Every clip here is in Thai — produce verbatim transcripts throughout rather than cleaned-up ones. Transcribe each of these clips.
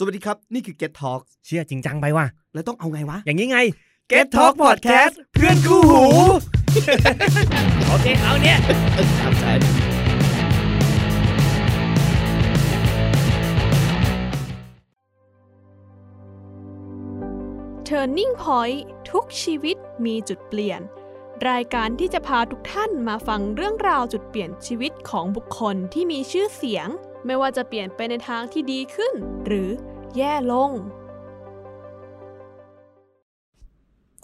สวัสดีครับนี่คือ Get Talk เชื่อจริงจังไปว่ะแล้วต้องเอาไงวะอย่างนี้ไง Get Talk Podcast เพื่อนคู่หูโอเคเอาเนี่ยทำใจTurning Point ทุกชีวิตมีจุดเปลี่ยนรายการที่จะพาทุกท่านมาฟังเรื่องราวจุดเปลี่ยนชีวิตของบุคคลที่มีชื่อเสียงไม่ว่าจะเปลี่ยนไปในทางที่ดีขึ้นหรือแย่ลง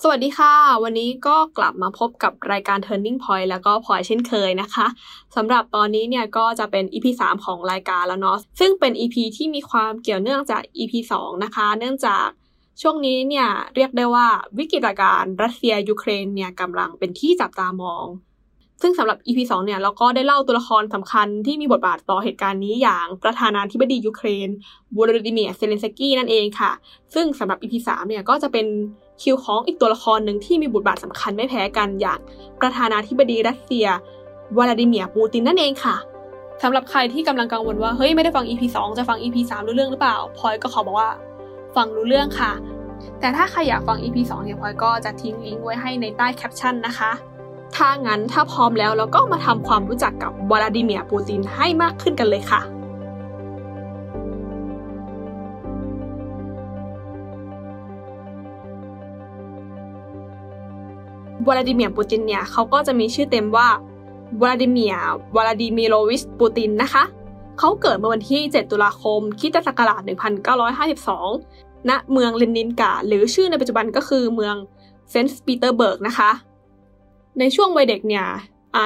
สวัสดีค่ะวันนี้ก็กลับมาพบกับรายการ Turning Point แล้วก็พลอยเช่นเคยนะคะสำหรับตอนนี้เนี่ยก็จะเป็น อี พี สามของรายการแล้วเนาะซึ่งเป็น อี พี ที่มีความเกี่ยวเนื่องจาก อี พี สองนะคะเนื่องจากช่วงนี้เนี่ยเรียกได้ว่าวิกฤตการณ์รัสเซียยูเครนเนี่ยกำลังเป็นที่จับตามองซึ่งสำหรับ อี พี สองเนี่ยเราก็ได้เล่าตัวละครสำคัญที่มีบทบาทต่อเหตุการณ์นี้อย่างประธานาธิบดียูเครนโวโลดิเมียร์เซเลนสกี้นั่นเองค่ะซึ่งสำหรับ อี พี สามเนี่ยก็จะเป็นคิวของอีกตัวละครหนึ่งที่มีบทบาทสำคัญไม่แพ้กันอย่างประธานาธิบดีรัสเซียวลาดิเมียร์ปูตินนั่นเองค่ะสำหรับใครที่กำลังกังวลว่าเฮ้ยไม่ได้ฟัง อี พี สองจะฟัง อี พี สามรู้เรื่องหรือเปล่าพลอยก็ขอบอกว่าฟังรู้เรื่องค่ะแต่ถ้าใครอยากฟัง อี พี สองเนี่ยพลอยก็จะทิ้งลิงก์ไว้ให้ในใต้แคปชั่นนะคะถ้างั้นถ้าพร้อมแล้วเราก็มาทำความรู้จักกับวลาดิเมียร์ปูตินให้มากขึ้นกันเลยค่ะวลาดิเมียร์ปูตินเนี่ยเขาก็จะมีชื่อเต็มว่าวลาดิเมียร์วลาดิมิโลวิชปูตินนะคะเขาเกิดเมื่อวันที่เจ็ดตุลาคมคริสตศักราชหนึ่งพันเก้าร้อยห้าสิบสองณเมืองเลนินกราดหรือชื่อในปัจจุบันก็คือเมืองเซนต์ปีเตอร์เบิร์กนะคะในช่วงวัยเด็กเนี่ย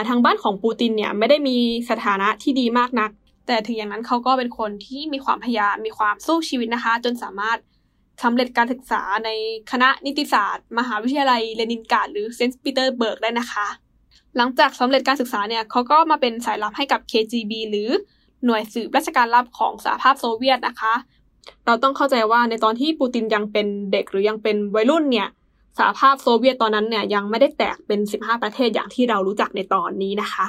ทางบ้านของปูตินเนี่ยไม่ได้มีสถานะที่ดีมากนักแต่ถึงอย่างนั้นเขาก็เป็นคนที่มีความพยายามมีความสู้ชีวิตนะคะจนสามารถสำเร็จการศึกษาในคณะนิติศาสตร์มหาวิทยาลัยเลนินกราดหรือเซนต์ปีเตอร์เบิร์กได้นะคะหลังจากสำเร็จการศึกษาเนี่ยเขาก็มาเป็นสายลับให้กับ เค จี บี หรือหน่วยสืบราชการลับของสหภาพโซเวียตนะคะเราต้องเข้าใจว่าในตอนที่ปูตินยังเป็นเด็กหรือยังเป็นวัยรุ่นเนี่ยสหภาพโซเวียตตอนนั้นเนี่ยยังไม่ได้แตกเป็นสิบห้าประเทศอย่างที่เรารู้จักในตอนนี้นะคะ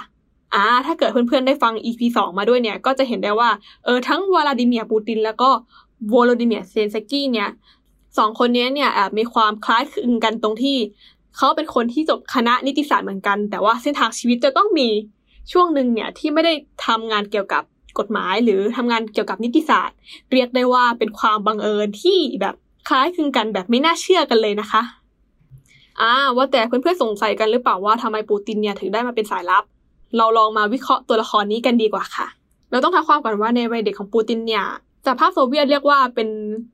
อ่าถ้าเกิดเพื่อนๆได้ฟัง อี พี สองมาด้วยเนี่ยก็จะเห็นได้ว่าเออทั้งวลาดิเมียร์ปูตินแล้วก็โวโลดิเมียร์เซเลนสกี้เนี่ยสองคนนี้เนี่ยมีความคล้ายคลึงกันตรงที่เขาเป็นคนที่จบคณะนิติศาสตร์เหมือนกันแต่ว่าเส้นทางชีวิตจะต้องมีช่วงนึงเนี่ยที่ไม่ได้ทำงานเกี่ยวกับกฎหมายหรือทำงานเกี่ยวกับนิติศาสตร์เรียกได้ว่าเป็นความบังเอิญที่แบบคล้ายคลึงกันแบบไม่น่าเชื่อกันเลยนะคะอ่าว่าแต่เพื่อนๆสงสัยกันหรือเปล่าว่าทำไมปูตินเนี่ยถึงได้มาเป็นสายลับเราลองมาวิเคราะห์ตัวละครนี้กันดีกว่าค่ะเราต้องท้าความก่อนว่าในวัยเด็กของปูตินเนี่ยสหภาพโซเวียตเรียกว่าเป็น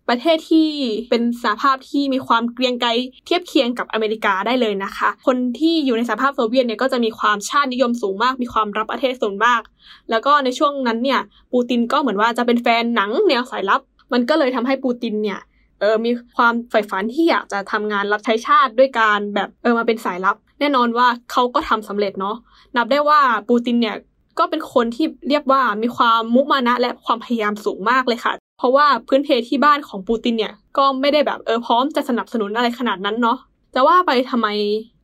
ประเทศที่เป็นสหภาพที่มีความเกรียงไกรเทียบเคียงกับอเมริกาได้เลยนะคะคนที่อยู่ในสหภาพโซเวียตเนี่ยก็จะมีความชาตินิยมสูงมากมีความรักประเทศสูงมากแล้วก็ในช่วงนั้นเนี่ยปูตินก็เหมือนว่าจะเป็นแฟนหนังแนวสายลับมันก็เลยทำให้ปูตินเนี่ยเออมีความใฝ่ฝันที่อยากจะทำงานรับใช้ชาติด้วยการแบบเออมาเป็นสายลับแน่นอนว่าเขาก็ทำสำเร็จเนาะนับได้ว่าปูตินเนี่ยก็เป็นคนที่เรียกว่ามีความมุมานะและความพยายามสูงมากเลยค่ะเพราะว่าพื้นเพที่บ้านของปูตินเนี่ยก็ไม่ได้แบบเออพร้อมจะสนับสนุนอะไรขนาดนั้นเนาะแต่ว่าไปทำไม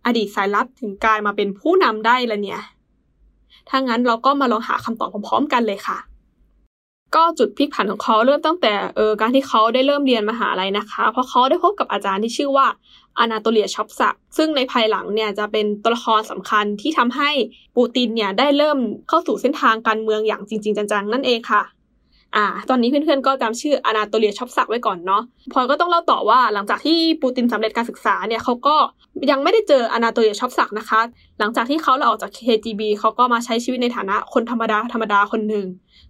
อดีตสายลับถึงกลายมาเป็นผู้นำได้ล่ะเนี่ยถ้างั้นเราก็มาลองหาคำตอบพร้อมๆกันเลยค่ะก็จุดพลิกผันของเขาเริ่มตั้งแต่เออการที่เขาได้เริ่มเรียนมหาลัยนะคะเพราะเขาได้พบกับอาจารย์ที่ชื่อว่าอนาโตเลีย ช็อปซักซึ่งในภายหลังเนี่ยจะเป็นตัวละครสำคัญที่ทำให้ปูตินเนี่ยได้เริ่มเข้าสู่เส้นทางการเมืองอย่างจริงๆจังๆนั่นเองค่ะอ่าตอนนี้เพื่อนๆก็จำชื่ออนาโตเลีย ช็อปซักไว้ก่อนเนาะพอยก็ต้องเล่าต่อว่าหลังจากที่ปูตินสำเร็จการศึกษาเนี่ยเขาก็ยังไม่ได้เจออนาโตเลีย ช็อปซักนะคะหลังจากที่เขาลาออกจาก เค จี บี เขาก็มาใช้ชีวิตในฐานะคนธรรมดาธรรมดาคนหนึ่ง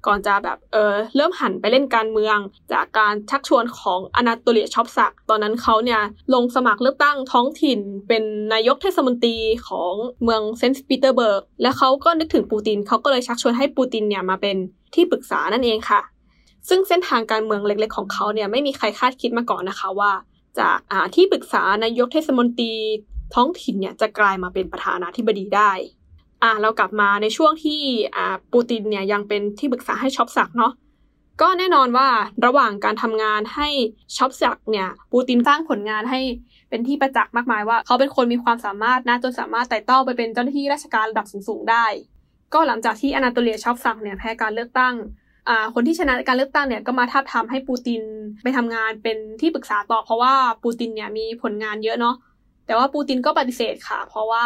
ก่อนจะแบบเออเริ่มหันไปเล่นการเมืองจากการชักชวนของอนาโตเลีย ช็อปซักตอนนั้นเขาเนี่ยลงสมัครเลือกตั้งท้องถิ่นเป็นนายกเทศมนตรีของเมืองเซนต์ปีเตอร์เบิร์กและเขาก็นึกถึงปูตินเขาก็เลยชักชวนให้ปูตินเนี่ยมาเป็นที่ปรึกษานั่นเองค่ะซึ่งเส้นทางการเมืองเล็กๆของเขาเนี่ยไม่มีใครคาดคิดมาก่อนนะคะว่าจากที่ปรึกษานายกเทศมนตรีท้องถิ่นเนี่ยจะกลายมาเป็นประธานาธิบดีได้อ่ะเรากลับมาในช่วงที่อ่าปูตินเนี่ยยังเป็นที่ปรึกษาให้ช็อปซักเนาะก็แน่นอนว่าระหว่างการทำงานให้ช็อปซักเนี่ยปูตินสร้างผลงานให้เป็นที่ประจักษ์มากมายว่าเขาเป็นคนมีความสามารถนะจนสามารถไต่เต้าไปเป็นเจ้าหน้าที่ราชการระดับสูงๆได้ก็หลังจากที่อนาโตเลีย ช็อปซักเนี่ยแพ้การเลือกตั้ง คนที่ชนะการเลือกตั้งเนี่ยก็มาทาบทามให้ปูตินไปทำงานเป็นที่ปรึกษาต่อเพราะว่าปูตินเนี่ยมีผลงานเยอะเนาะแต่ว่าปูตินก็ปฏิเสธค่ะเพราะว่า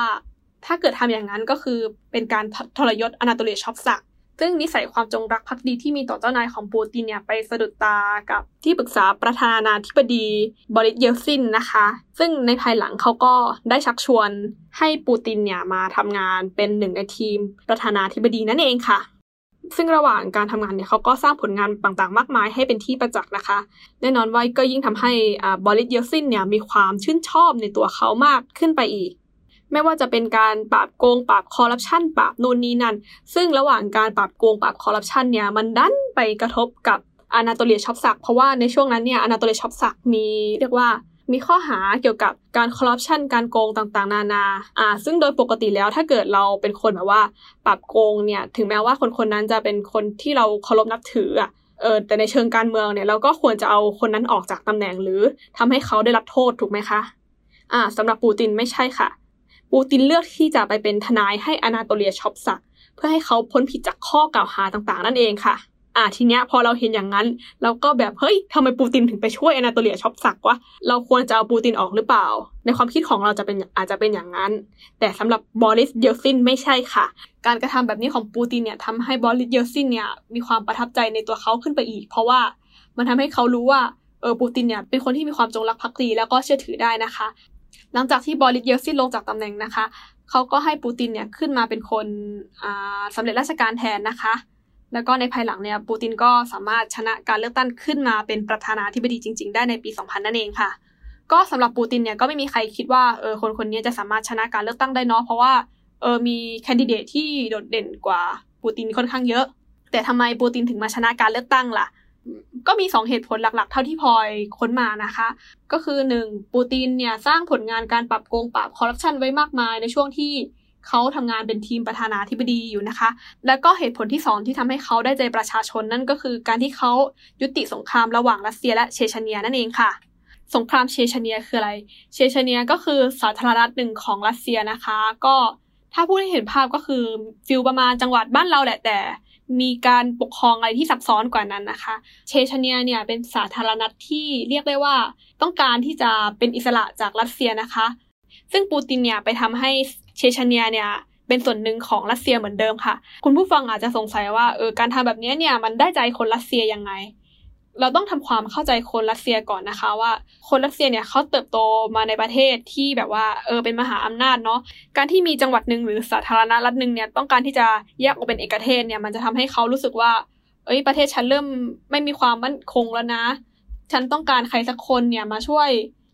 ถ้าเกิดทำอย่างนั้นก็คือเป็นการทรยศอนาโตลี ชอปซักซึ่งนิสัยความจงรักภักดีที่มีต่อเจ้านายของปูตินเนี่ยไปสะดุดตากับที่ปรึกษาประธานาธิบดีบอริส เยลซินนะคะซึ่งในภายหลังเขาก็ได้ชักชวนให้ปูตินเนี่ยมาทำงานเป็นหนึ่งในทีมประธานาธิบดีนั่นเองค่ะซึ่งระหว่างการทำงานเนี่ยเขาก็สร้างผลงานต่างๆมากมายให้เป็นที่ประจักษ์นะคะแน่นอนว่าก็ยิ่งทำให้บอริส เยลซินเนี่ยมีความชื่นชอบในตัวเขามากขึ้นไปอีกไม่ว่าจะเป็นการปราบโกงปราบคอร์รัปชันปราบนู่นนี่นั่นซึ่งระหว่างการปราบโกงปราบคอร์รัปชันเนี่ยมันดันไปกระทบกับอนาโตลี ชอปซักเพราะว่าในช่วงนั้นเนี่ยอนาโตลี ชอปซักมีเรียกว่ามีข้อหาเกี่ยวกับการคอร์รัปชันการโกงต่างๆนานาอ่าซึ่งโดยปกติแล้วถ้าเกิดเราเป็นคนแบบว่าปราบโกงเนี่ยถึงแม้ว่าคนคนนั้นจะเป็นคนที่เราเคารพนับถืออ่ะเออแต่ในเชิงการเมืองเนี่ยเราก็ควรจะเอาคนนั้นออกจากตำแหน่งหรือทำให้เขาได้รับโทษถูกไหมคะอ่าสำหรับปูตินไม่ใช่ค่ะปูตินเลือกที่จะไปเป็นทนายให้อนาโตลี ชอปซักเพื่อให้เขาพ้นผิดจากข้อกล่าวหาต่างๆนั่นเองค่ะอ่ะทีเนี้ยพอเราเห็นอย่างนั้นเราก็แบบเฮ้ยทำไมปูตินถึงไปช่วยอนาโตลี ชอปซักวะเราควรจะเอาปูตินออกหรือเปล่าในความคิดของเราจะเป็นอาจจะเป็นอย่างนั้นแต่สำหรับบอริส เยลซินไม่ใช่ค่ะการกระทำแบบนี้ของปูตินเนี่ยทำให้บอริส เยลซินเนี่ยมีความประทับใจในตัวเขาขึ้นไปอีกเพราะว่ามันทำให้เขารู้ว่าเออปูตินเนี่ยเป็นคนที่มีความจงรักภักดีแล้วก็เชื่อถือได้นะคะหลังจากที่บอริส เยลซินลงจากตำแหน่งนะคะเขาก็ให้ปูตินเนี่ยขึ้นมาเป็นคนสำเร็จราชการแทนนะคะแล้วก็ในภายหลังเนี่ยปูตินก็สามารถชนะการเลือกตั้งขึ้นมาเป็นประธานาธิบดีจริงๆได้ในปีสองพันนั่นเองค่ะก็สำหรับปูตินเนี่ยก็ไม่มีใครคิดว่าเออคนคนนี้จะสามารถชนะการเลือกตั้งได้เนาะเพราะว่าเออมีแคนดิเดตที่โดดเด่นกว่าปูตินค่อนข้างเยอะแต่ทำไมปูตินถึงมาชนะการเลือกตั้งล่ะก็มีสองเหตุผลหลักๆเท่าที่พลอยค้นมานะคะก็คือหนึ่งปูตินเนี่ยสร้างผลงานการปราบโกงปราบคอร์รัปชันไว้มากมายในช่วงที่เขาทำงานเป็นทีมประธานาธิบดีอยู่นะคะแล้วก็เหตุผลที่สองที่ทำให้เขาได้ใจประชาชนนั่นก็คือการที่เขายุติสงครามระหว่างรัสเซียและเชเชเนียนั่นเองค่ะสงครามเชเชเนียคืออะไรเชเชเนียก็คือสาธารณรัฐหนึ่งของรัสเซียนะคะก็ถ้าพูดให้เห็นภาพก็คือฟิลประมาณจังหวัดบ้านเราแหละแต่มีการปกครองอะไรที่ซับซ้อนกว่านั้นนะคะเชเชเนียเนี่ยเป็นสาธารณรัฐที่เรียกได้ว่าต้องการที่จะเป็นอิสระจากรัสเซียนะคะซึ่งปูตินเนี่ยไปทำให้เชเชเนียเนี่ยเป็นส่วนหนึ่งของรัสเซียเหมือนเดิมค่ะคุณผู้ฟังอาจจะสงสัยว่าเออการทำแบบนี้เนี่ยมันได้ใจคนรัสเซียยังไงเราต้องทำความเข้าใจคนรัสเซียก่อนนะคะว่าคนรัสเซียเนี่ยเขาเติบโตมาในประเทศที่แบบว่าเออเป็นมหาอำนาจเนาะการที่มีจังหวัดหนึ่งหรือสาธารณรัฐหนึ่งเนี่ยต้องการที่จะแยกออกเป็นเอกเทศเนี่ยมันจะทำให้เขารู้สึกว่าเอ้ยประเทศฉันเริ่มไม่มีความมั่นคงแล้วนะฉันต้องการใครสักคนเนี่ยมาช่วย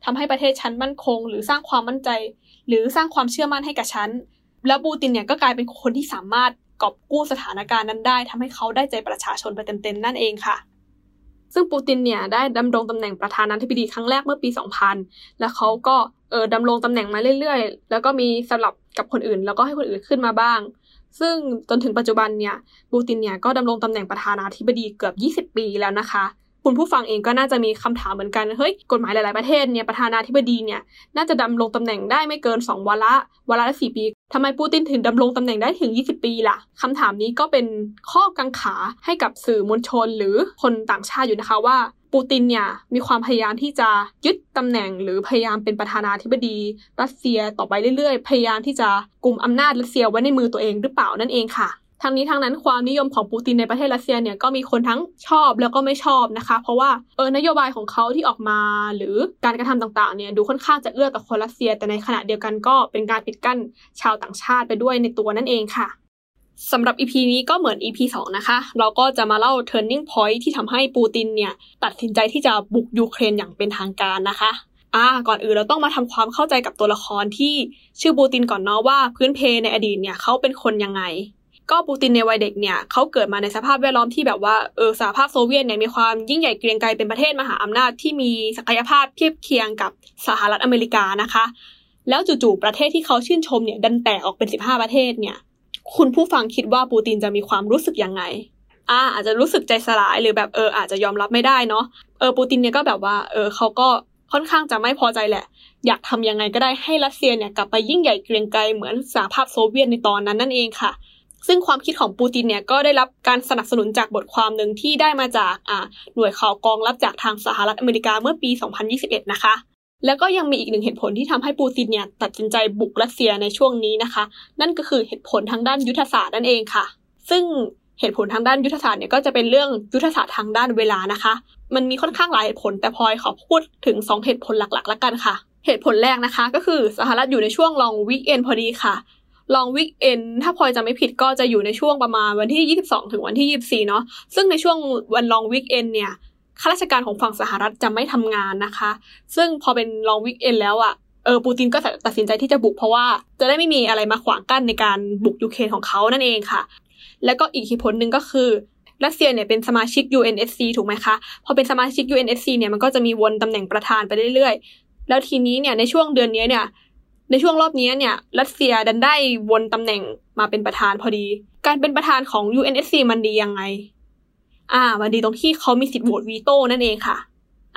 ทำให้ประเทศฉันมั่นคงหรือสร้างความมั่นใจหรือสร้างความเชื่อมั่นให้กับฉันแล้วปูตินเนี่ยก็กลายเป็นคนที่สามารถกอบกู้สถานการณ์นั้นได้ทำให้เขาได้ใจประชาชนไปเต็มๆนั่นเองค่ะซึ่งปูตินเนี่ยได้ดำรงตำแหน่งประธานาธิบดีครั้งแรกเมื่อปีสองพันแล้วเขาก็เออดำรงตำแหน่งมาเรื่อยๆแล้วก็มีสลับกับคนอื่นแล้วก็ให้คนอื่นขึ้นมาบ้างซึ่งจนถึงปัจจุบันเนี่ยปูตินเนี่ยก็ดำรงตำแหน่งประธานาธิบดีเกือบยี่สิบปีแล้วนะคะคุณผู้ฟังเองก็น่าจะมีคำถามเหมือนกันเฮ้ยกฎหมายหลายๆประเทศเนี่ยประธานาธิบดีเนี่ยน่าจะดำรงตำแหน่งได้ไม่เกินสองวาระวาระละสี่ปีทำไมปูตินถึงดำรงตำแหน่งได้ถึงยี่สิบปีล่ะคำถามนี้ก็เป็นข้อกังขาให้กับสื่อมวลชนหรือคนต่างชาติอยู่นะคะว่าปูตินเนี่ยมีความพยายามที่จะยึดตำแหน่งหรือพยายามเป็นประธานาธิบดีรัสเซียต่อไปเรื่อยๆพยายามที่จะกุมอำนาจรัสเซียไว้ในมือตัวเองหรือเปล่านั่นเองค่ะทั้งนี้ทั้งนั้นความนิยมของปูตินในประเทศรัสเซียเนี่ยก็มีคนทั้งชอบแล้วก็ไม่ชอบนะคะเพราะว่าเออนโยบายของเขาที่ออกมาหรือการกระทำต่างๆเนี่ยดูค่อนข้างจะเอื้อต่อคนรัสเซียแต่ในขณะเดียวกันก็เป็นการปิดกั้นชาวต่างชาติไปด้วยในตัวนั่นเองค่ะสำหรับ อี พี นี้ก็เหมือน อีพีสอง นะคะเราก็จะมาเล่า Turning Point ที่ทำให้ปูตินเนี่ยตัดสินใจที่จะบุกยูเครนอย่างเป็นทางการนะคะอ่าก่อนอื่นเราต้องมาทำความเข้าใจกับตัวละครที่ชื่อปูตินก่อนเนาะว่าพื้นเพในอดีตเนี่ยเขาเป็นคนยังไงก็ปูตินในวัยเด็กเนี่ยเขาเกิดมาในสภาพแวดล้อมที่แบบว่าเออสหภาพโซเวียตเนี่ยมีความยิ่งใหญ่เกรียงไกรเป็นประเทศมหาอำนาจที่มีศักยภาพเทียบเคียงกับสหรัฐอเมริกานะคะแล้วจู่ๆประเทศที่เขาชื่นชมเนี่ยดันแตกออกเป็นสิบห้าประเทศเนี่ยคุณผู้ฟังคิดว่าปูตินจะมีความรู้สึกยังไงอ่าอาจจะรู้สึกใจสลายหรือแบบเอออาจจะยอมรับไม่ได้เนาะเออปูตินเนี่ยก็แบบว่าเออเขาก็ค่อนข้างจะไม่พอใจแหละอยากทำยังไงก็ได้ให้รัสเซียเนี่ยกลับไปยิ่งใหญ่เกรียงไกรเหมือนสหภาพโซเวียตในตอนนั้นนั่นเองค่ะ ซึ่งความคิดของปูตินเนี่ยก็ได้รับการสนับสนุนจากบทความหนึ่งที่ได้มาจากหน่วยข่าวกองลับจากทางสหรัฐอเมริกาเมื่อปีสองพันยี่สิบเอ็ดนะคะแล้วก็ยังมีอีกหนึ่งเหตุผลที่ทำให้ปูตินเนี่ยตัดสินใจบุกรัสเซียในช่วงนี้นะคะนั่นก็คือเหตุผลทางด้านยุทธศาสตร์นั่นเองค่ะซึ่งเหตุผลทางด้านยุทธศาสตร์เนี่ยก็จะเป็นเรื่องยุทธศาสตร์ทางด้านเวลานะคะมันมีค่อนข้างหลายเหตุผลแต่พลอยขอพูดถึงสองเหตุผลหลักๆละกันค่ะเหตุผลแรกนะคะก็คือสหรัฐอยู่ในช่วงลองวีคเอนด์พอดีค่ะลองวีคเอนด์ถ้าพลอยจำไม่ผิดก็จะอยู่ในช่วงประมาณวันที่ยี่สิบสองถึงวันที่ยี่สิบสี่เนาะซึ่งในช่วงวันลองวีคเอนด์เนี่ยข้าราชการของฝั่งสหรัฐจะไม่ทำงานนะคะซึ่งพอเป็นลองวีคเอนด์แล้วอ่ะเออปูตินก็ตัดสินใจที่จะบุกเพราะว่าจะได้ไม่มีอะไรมาขวางกั้นในการบุกยูเครนของเขานั่นเองค่ะแล้วก็อีกเหตุผลนึงก็คือรัสเซียเนี่ยเป็นสมาชิก ยู เอ็น เอส ซี ถูกไหมคะพอเป็นสมาชิก ยู เอ็น เอส ซี เนี่ยมันก็จะมีวนตำแหน่งประธานไปเรื่อยๆแล้วทีนี้เนี่ยในช่วงเดือนนี้เนี่ยในช่วงรอบนี้เนี่ยรัสเซียดันได้วนตำแหน่งมาเป็นประธานพอดีการเป็นประธานของ ยู เอ็น เอส ซี มันดียังไงอ่ามันดีตรงที่เขามีสิทธิ์โหวตวีโต้นั่นเองค่ะ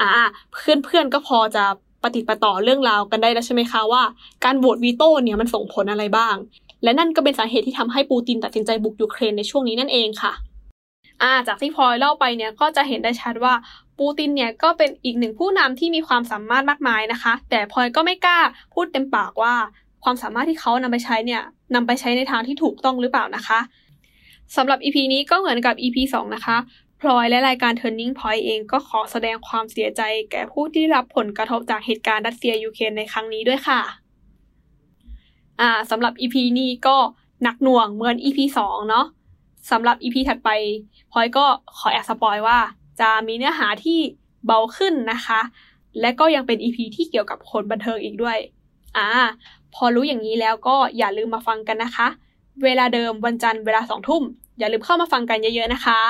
อ่าเพื่อนๆก็พอจะปฏิปต่อเรื่องราวกันได้แล้วใช่ไหมคะว่าการโหวตวีโต้เนี่ยมันส่งผลอะไรบ้างและนั่นก็เป็นสาเหตุที่ทำให้ปูตินตัดสินใจบุกยูเครนในช่วงนี้นั่นเองค่ะอ่าจากที่พลอยเล่าไปเนี่ยก็จะเห็นได้ชัดว่าปูตินเนี่ยก็เป็นอีกหนึ่งผู้นำที่มีความสามารถมากมายนะคะแต่พลอยก็ไม่กล้าพูดเต็มปากว่าความสามารถที่เขานำไปใช้เนี่ยนำไปใช้ในทางที่ถูกต้องหรือเปล่านะคะสำหรับ อี พี นี้ก็เหมือนกับ อีพีสองนะคะพลอยและรายการ Turning Point เองก็ขอแสดงความเสียใจแก่ผู้ที่รับผลกระทบจากเหตุการณ์รัสเซียยูเครนในครั้งนี้ด้วยค่ะอ่าสำหรับ อีพี นี้ก็หนักหน่วงเหมือน อีพีสองเนาะสำหรับ อีพี ถัดไปพลอยก็ขอแอบสปอยว่าจะมีเนื้อหาที่เบาขึ้นนะคะและก็ยังเป็น อีพี ที่เกี่ยวกับคนบันเทิงอีกด้วยอ่าพอรู้อย่างนี้แล้วก็อย่าลืมมาฟังกันนะคะเวลาเดิมวันจันทร์เวลาสองทุ่มอย่าลืมเข้ามาฟังกันเยอะๆนะคะ